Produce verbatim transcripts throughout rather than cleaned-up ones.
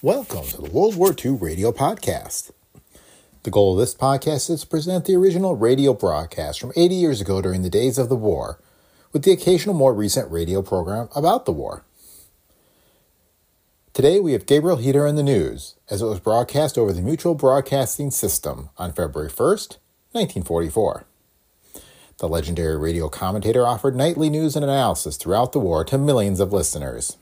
Welcome to the World War Two Radio Podcast. The goal of this podcast is to present the original radio broadcast from eighty years ago during the days of the war, with the occasional more recent radio program about the war. Today we have Gabriel Heatter in the news, as it was broadcast over the Mutual Broadcasting System on February first, nineteen forty-four. The legendary radio commentator offered nightly news and analysis throughout the war to millions of listeners.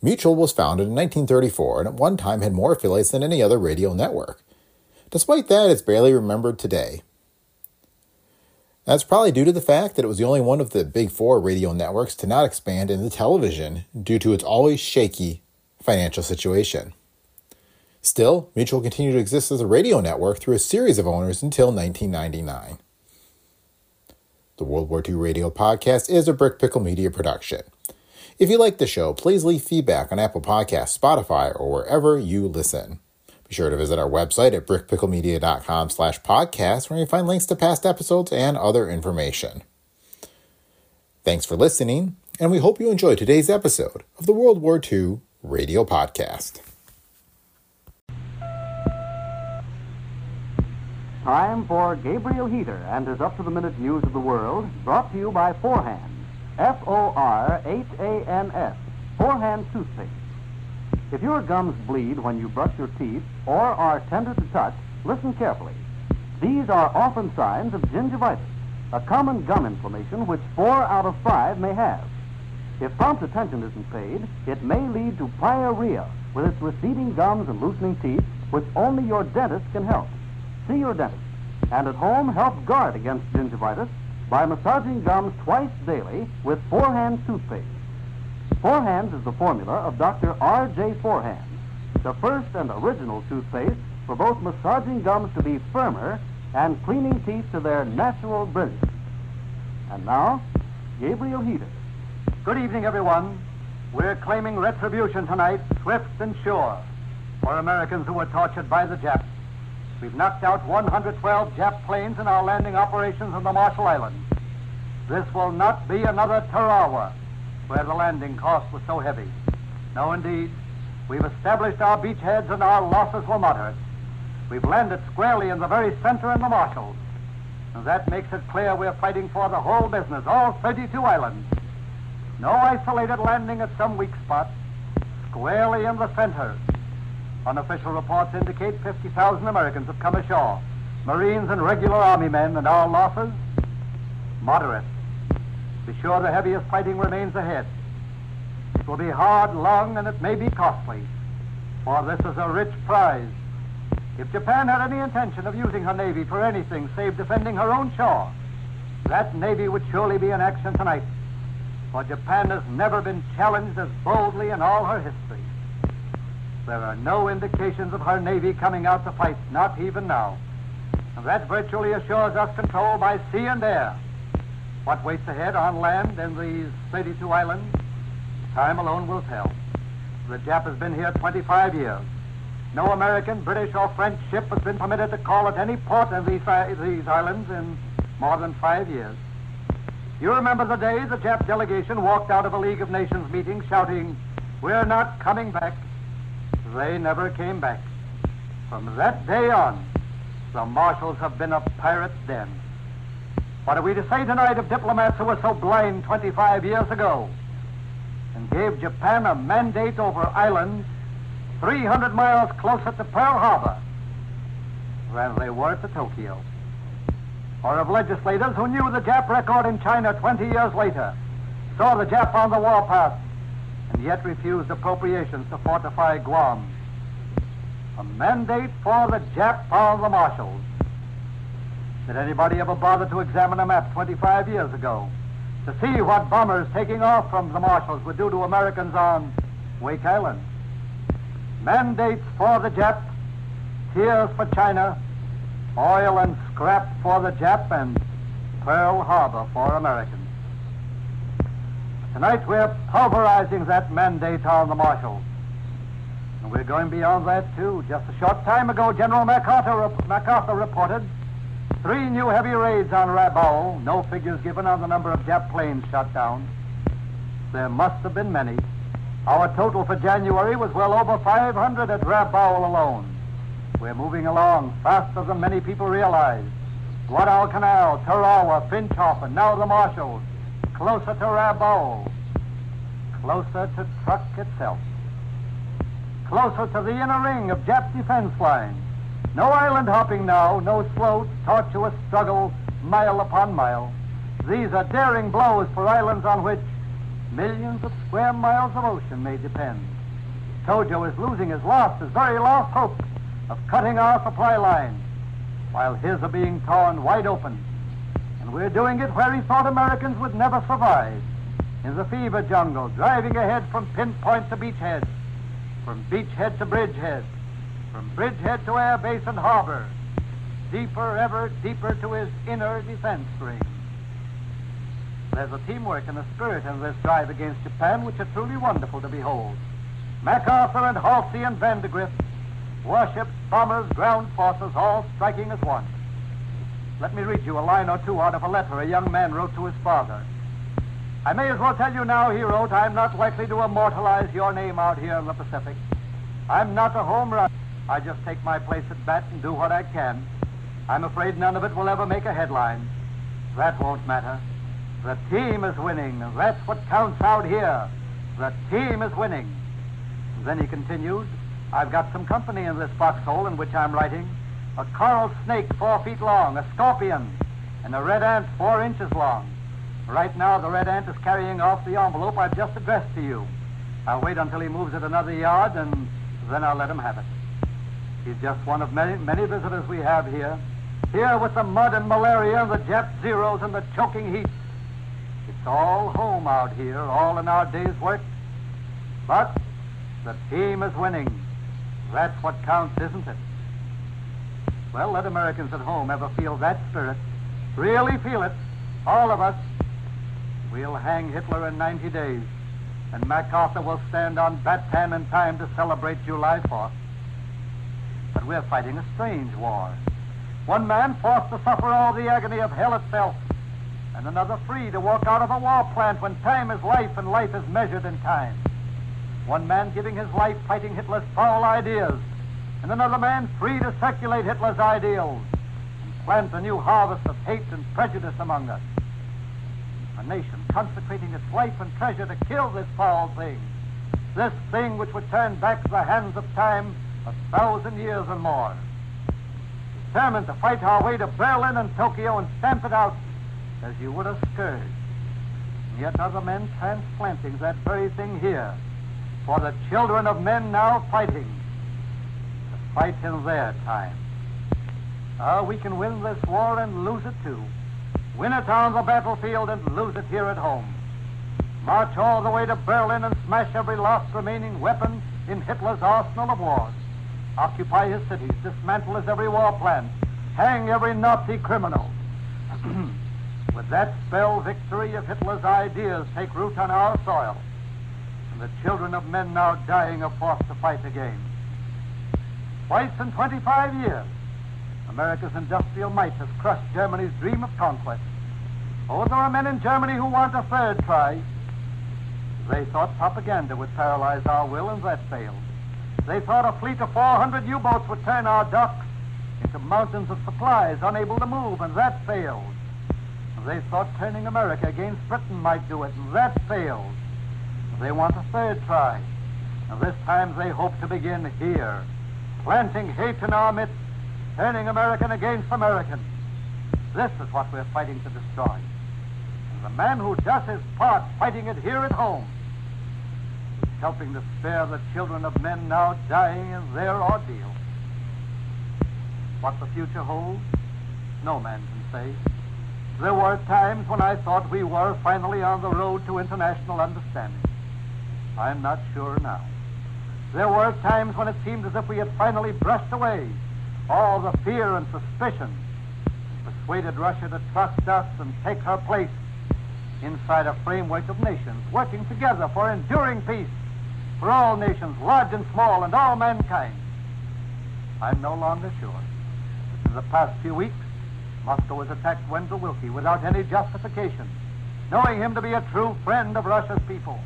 Mutual was founded in nineteen thirty-four and at one time had more affiliates than any other radio network. Despite that, it's barely remembered today. That's probably due to the fact that it was the only one of the big four radio networks to not expand into television due to its always shaky financial situation. Still, Mutual continued to exist as a radio network through a series of owners until nineteen ninety-nine. The World War Two Radio Podcast is a Brick Pickle Media production. If you like the show, please leave feedback on Apple Podcasts, Spotify, or wherever you listen. Be sure to visit our website at brickpicklemedia.com slash podcast, where you find links to past episodes and other information. Thanks for listening, and we hope you enjoy today's episode of the World War Two Radio Podcast. Time for Gabriel Heatter and his up-to-the-minute news of the world, brought to you by Forhan's. F O R H A N S, Forhan's toothpaste. If your gums bleed when you brush your teeth or are tender to touch, listen carefully. These are often signs of gingivitis, a common gum inflammation which four out of five may have. If prompt attention isn't paid, it may lead to pyorrhea with its receding gums and loosening teeth, which only your dentist can help. See your dentist. And at home, help guard against gingivitis by massaging gums twice daily with Forhan's toothpaste. Forhan's is the formula of Doctor R J Forhan, the first and original toothpaste for both massaging gums to be firmer and cleaning teeth to their natural brilliance. And now, Gabriel Heatter. Good evening, everyone. We're claiming retribution tonight, swift and sure, for Americans who were tortured by the Japs. We've knocked out one hundred twelve Jap planes in our landing operations on the Marshall Islands. This will not be another Tarawa, where the landing cost was so heavy. No, indeed. We've established our beachheads and our losses were moderate. We've landed squarely in the very center in the Marshalls. And that makes it clear we're fighting for the whole business, all thirty-two islands. No isolated landing at some weak spot. Squarely in the center. Unofficial reports indicate fifty thousand Americans have come ashore, Marines and regular Army men, and our losses? Moderate. Be sure the heaviest fighting remains ahead. It will be hard, long, and it may be costly, for this is a rich prize. If Japan had any intention of using her Navy for anything save defending her own shore, that Navy would surely be in action tonight, for Japan has never been challenged as boldly in all her history. There are no indications of her Navy coming out to fight, not even now. And that virtually assures us control by sea and air. What waits ahead on land in these thirty-two islands? Time alone will tell. The Jap has been here twenty-five years. No American, British, or French ship has been permitted to call at any port in these, uh, these islands in more than five years. You remember the day the Jap delegation walked out of a League of Nations meeting shouting, "We're not coming back." They never came back. From that day on, the Marshalls have been a pirate's den. What are we to say tonight of diplomats who were so blind twenty-five years ago and gave Japan a mandate over islands three hundred miles closer to Pearl Harbor than they were to Tokyo? Or of legislators who knew the Jap record in China twenty years later, saw the Jap on the warpath, and yet refused appropriations to fortify Guam? A mandate for the Jap on the Marshalls. Did anybody ever bother to examine a map twenty-five years ago to see what bombers taking off from the Marshalls would do to Americans on Wake Island. Mandates for the Jap, tears for China, oil and scrap for the Jap, and Pearl Harbor for Americans. Tonight we're pulverizing that mandate on the Marshalls. And we're going beyond that, too. Just a short time ago, General MacArthur, MacArthur reported three new heavy raids on Rabaul. No figures given on the number of Jap planes shot down. There must have been many. Our total for January was well over five hundred at Rabaul alone. We're moving along faster than many people realize. Guadalcanal, Tarawa, Finschhafen, now the Marshalls. Closer to Rabaul. Closer to Truk itself. Closer to the inner ring of Jap defense lines. No island hopping now, no slow, tortuous struggle, mile upon mile. These are daring blows for islands on which millions of square miles of ocean may depend. Tojo is losing his last, his very last hope of cutting our supply line, while his are being torn wide open. And we're doing it where he thought Americans would never survive, in the fever jungle, driving ahead from pinpoint to beachhead, from beachhead to bridgehead, from bridgehead to air base and harbor, deeper, ever deeper to his inner defense ring. There's a teamwork and a spirit in this drive against Japan which are truly wonderful to behold. MacArthur and Halsey and Vandegrift, warships, bombers, ground forces, all striking as one. Let me read you a line or two out of a letter a young man wrote to his father. I may as well tell you now, he wrote, I'm not likely to immortalize your name out here in the Pacific. I'm not a home run. I just take my place at bat and do what I can. I'm afraid none of it will ever make a headline. That won't matter. The team is winning. That's what counts out here. The team is winning. And then he continued, I've got some company in this foxhole in which I'm writing. A coral snake four feet long, a scorpion, and a red ant four inches long. Right now, the red ant is carrying off the envelope I've just addressed to you. I'll wait until he moves it another yard, and then I'll let him have it. He's just one of many, many visitors we have here. Here with the mud and malaria, the Jap zeros, and the choking heat. It's all home out here, all in our day's work. But the team is winning. That's what counts, isn't it? Well, let Americans at home ever feel that spirit. Really feel it. All of us. We'll hang Hitler in ninety days. And MacArthur will stand on Bataan in time to celebrate July fourth. But we're fighting a strange war. One man forced to suffer all the agony of hell itself. And another free to walk out of a war plant when time is life and life is measured in time. One man giving his life fighting Hitler's foul ideas, and another man free to circulate Hitler's ideals and plant a new harvest of hate and prejudice among us. A nation consecrating its life and treasure to kill this foul thing, this thing which would turn back the hands of time a thousand years and more. Determined to fight our way to Berlin and Tokyo and stamp it out as you would a scourge. And yet other men transplanting that very thing here. For the children of men now fighting, to fight in their time. Ah, we can win this war and lose it too. Win it on the battlefield and lose it here at home. March all the way to Berlin and smash every last remaining weapon in Hitler's arsenal of wars. Occupy his cities, dismantle his every war plan, hang every Nazi criminal. With that spell, victory of Hitler's ideas take root on our soil. The children of men now dying are forced to fight again. Twice in twenty-five years, America's industrial might has crushed Germany's dream of conquest. Oh, there are men in Germany who want a third try. They thought propaganda would paralyze our will, and that failed. They thought a fleet of four hundred U-boats would turn our docks into mountains of supplies unable to move, and that failed. They thought turning America against Britain might do it, and that failed. They want a third try, and this time they hope to begin here, planting hate in our midst, turning American against American. This is what we're fighting to destroy. And the man who does his part fighting it here at home is helping to spare the children of men now dying in their ordeal. What the future holds, no man can say. There were times when I thought we were finally on the road to international understanding. I'm not sure now. There were times when it seemed as if we had finally brushed away all the fear and suspicion, persuaded Russia to trust us and take her place inside a framework of nations working together for enduring peace for all nations, large and small, and all mankind. I'm no longer sure. In the past few weeks, Moscow has attacked Wendell Wilkie without any justification, knowing him to be a true friend of Russia's people.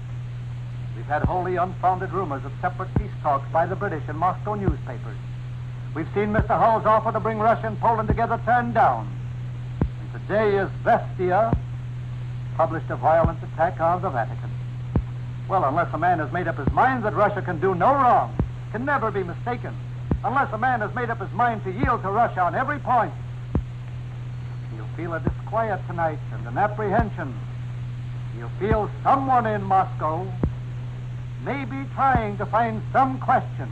We've had wholly unfounded rumors of separate peace talks by the British and Moscow newspapers. We've seen Mister Hull's offer to bring Russia and Poland together turned down. And today Izvestia published a violent attack on the Vatican. Well, unless a man has made up his mind that Russia can do no wrong, can never be mistaken, unless a man has made up his mind to yield to Russia on every point, you'll feel a disquiet tonight and an apprehension. You'll feel someone in Moscow may be trying to find some question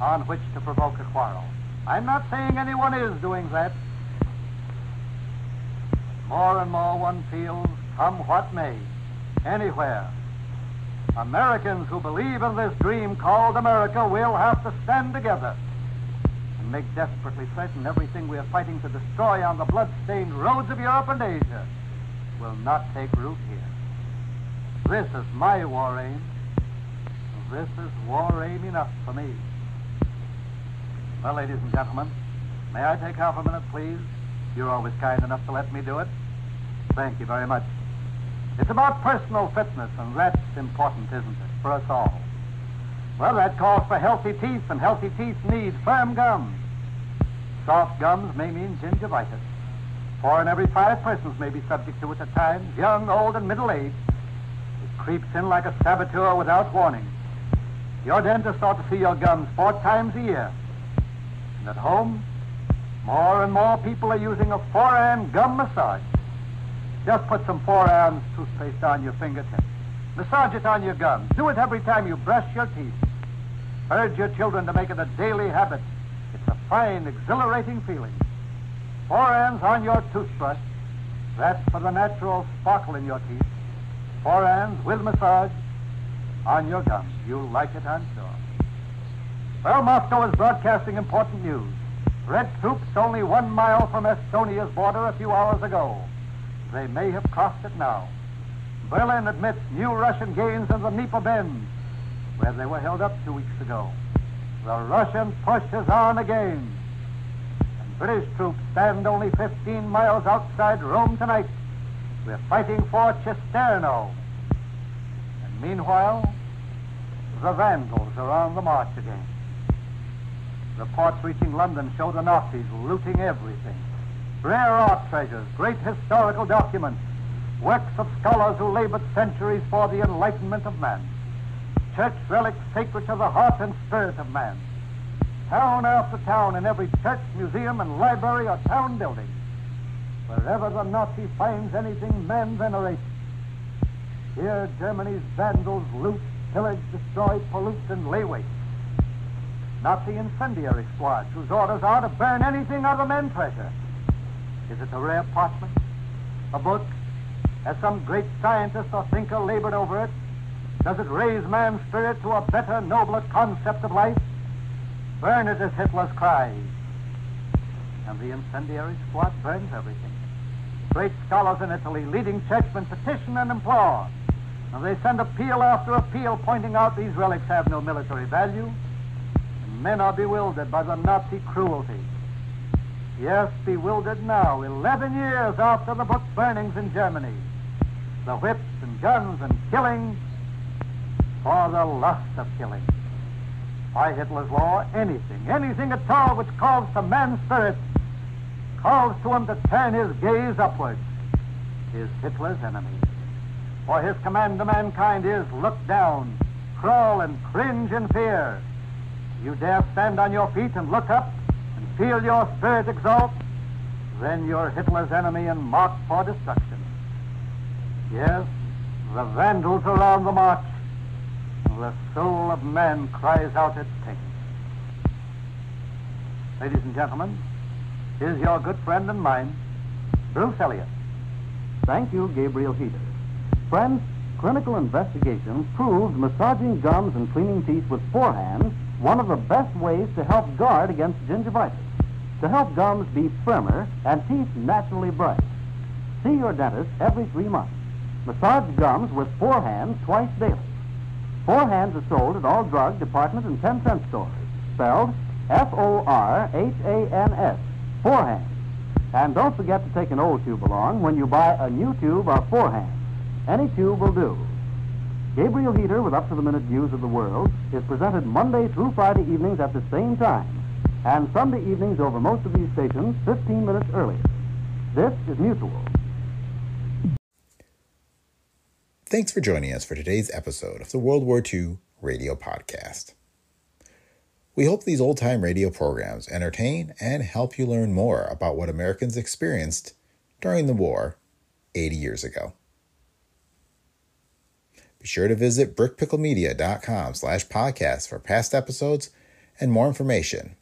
on which to provoke a quarrel. I'm not saying anyone is doing that. More and more one feels, come what may, anywhere, Americans who believe in this dream called America will have to stand together and make desperately certain everything we are fighting to destroy on the blood-stained roads of Europe and Asia will not take root here. This is my war aim. This is war aim enough for me. Well, ladies and gentlemen, may I take half a minute, please? You're always kind enough to let me do it. Thank you very much. It's about personal fitness, and that's important, isn't it, for us all? Well, that calls for healthy teeth, and healthy teeth need firm gums. Soft gums may mean gingivitis. Four in every five persons may be subject to it at times, young, old, and middle-aged. It creeps in like a saboteur without warning. Your dentist ought to see your gums four times a year. And at home, more and more people are using a four-ounce gum massage. Just put some four ounce toothpaste on your fingertips. Massage it on your gums. Do it every time you brush your teeth. Urge your children to make it a daily habit. It's a fine, exhilarating feeling. four ounce on your toothbrush. That's for the natural sparkle in your teeth. four ounce with massage on your gums. You'll like it, I'm sure. Well, Moscow is broadcasting important news. Red troops only one mile from Estonia's border a few hours ago. They may have crossed it now. Berlin admits new Russian gains in the Dnieper Bend, where they were held up two weeks ago. The Russian push is on again. And British troops stand only fifteen miles outside Rome tonight. We're fighting for Cisterno. And meanwhile, the Vandals are on the march again. Reports reaching London show the Nazis looting everything. Rare art treasures, great historical documents, works of scholars who labored centuries for the enlightenment of man, church relics sacred to the heart and spirit of man. Town after town, in every church, museum, and library or town building, wherever the Nazi finds anything men venerate, here Germany's Vandals loot, pillage, destroy, pollute, and lay waste. Nazi incendiary squads whose orders are to burn anything other men treasure. Is it a rare parchment? A book? Has some great scientist or thinker labored over it? Does it raise man's spirit to a better, nobler concept of life? Burn it is Hitler's cry. And the incendiary squad burns everything. Great scholars in Italy, leading churchmen, petition and implore. And they send appeal after appeal, pointing out these relics have no military value. And men are bewildered by the Nazi cruelty. Yes, bewildered now, eleven years after the book burnings in Germany. The whips and guns and killing for the lust of killing. By Hitler's law, anything, anything at all which calls to man's spirit, calls to him to turn his gaze upwards, is Hitler's enemy. For his command to mankind is look down, crawl and cringe in fear. You dare stand on your feet and look up, feel your spirit exalt, then you're Hitler's enemy and marked for destruction. Yes, the Vandals are on the march. The soul of man cries out its pain. Ladies and gentlemen, here's your good friend and mine, Bruce Elliott. Thank you, Gabriel Heatter. Friends, clinical investigations proved massaging gums and cleaning teeth with Forhan's one of the best ways to help guard against gingivitis, to help gums be firmer and teeth naturally bright. See your dentist every three months. Massage gums with Forhan's twice daily. Forhan's is sold at all drug, department, and ten-cent stores. Spelled F O R H A N S, Forhan's. And don't forget to take an old tube along when you buy a new tube of Forhan's. Any tube will do. Gabriel Heatter with up-to-the-minute views of the world is presented Monday through Friday evenings at the same time, and Sunday evenings over most of these stations fifteen minutes earlier. This is Mutual. Thanks for joining us for today's episode of the World War Two Radio Podcast. We hope these old-time radio programs entertain and help you learn more about what Americans experienced during the war eighty years ago. Be sure to visit brick pickle media dot com slash podcast for past episodes and more information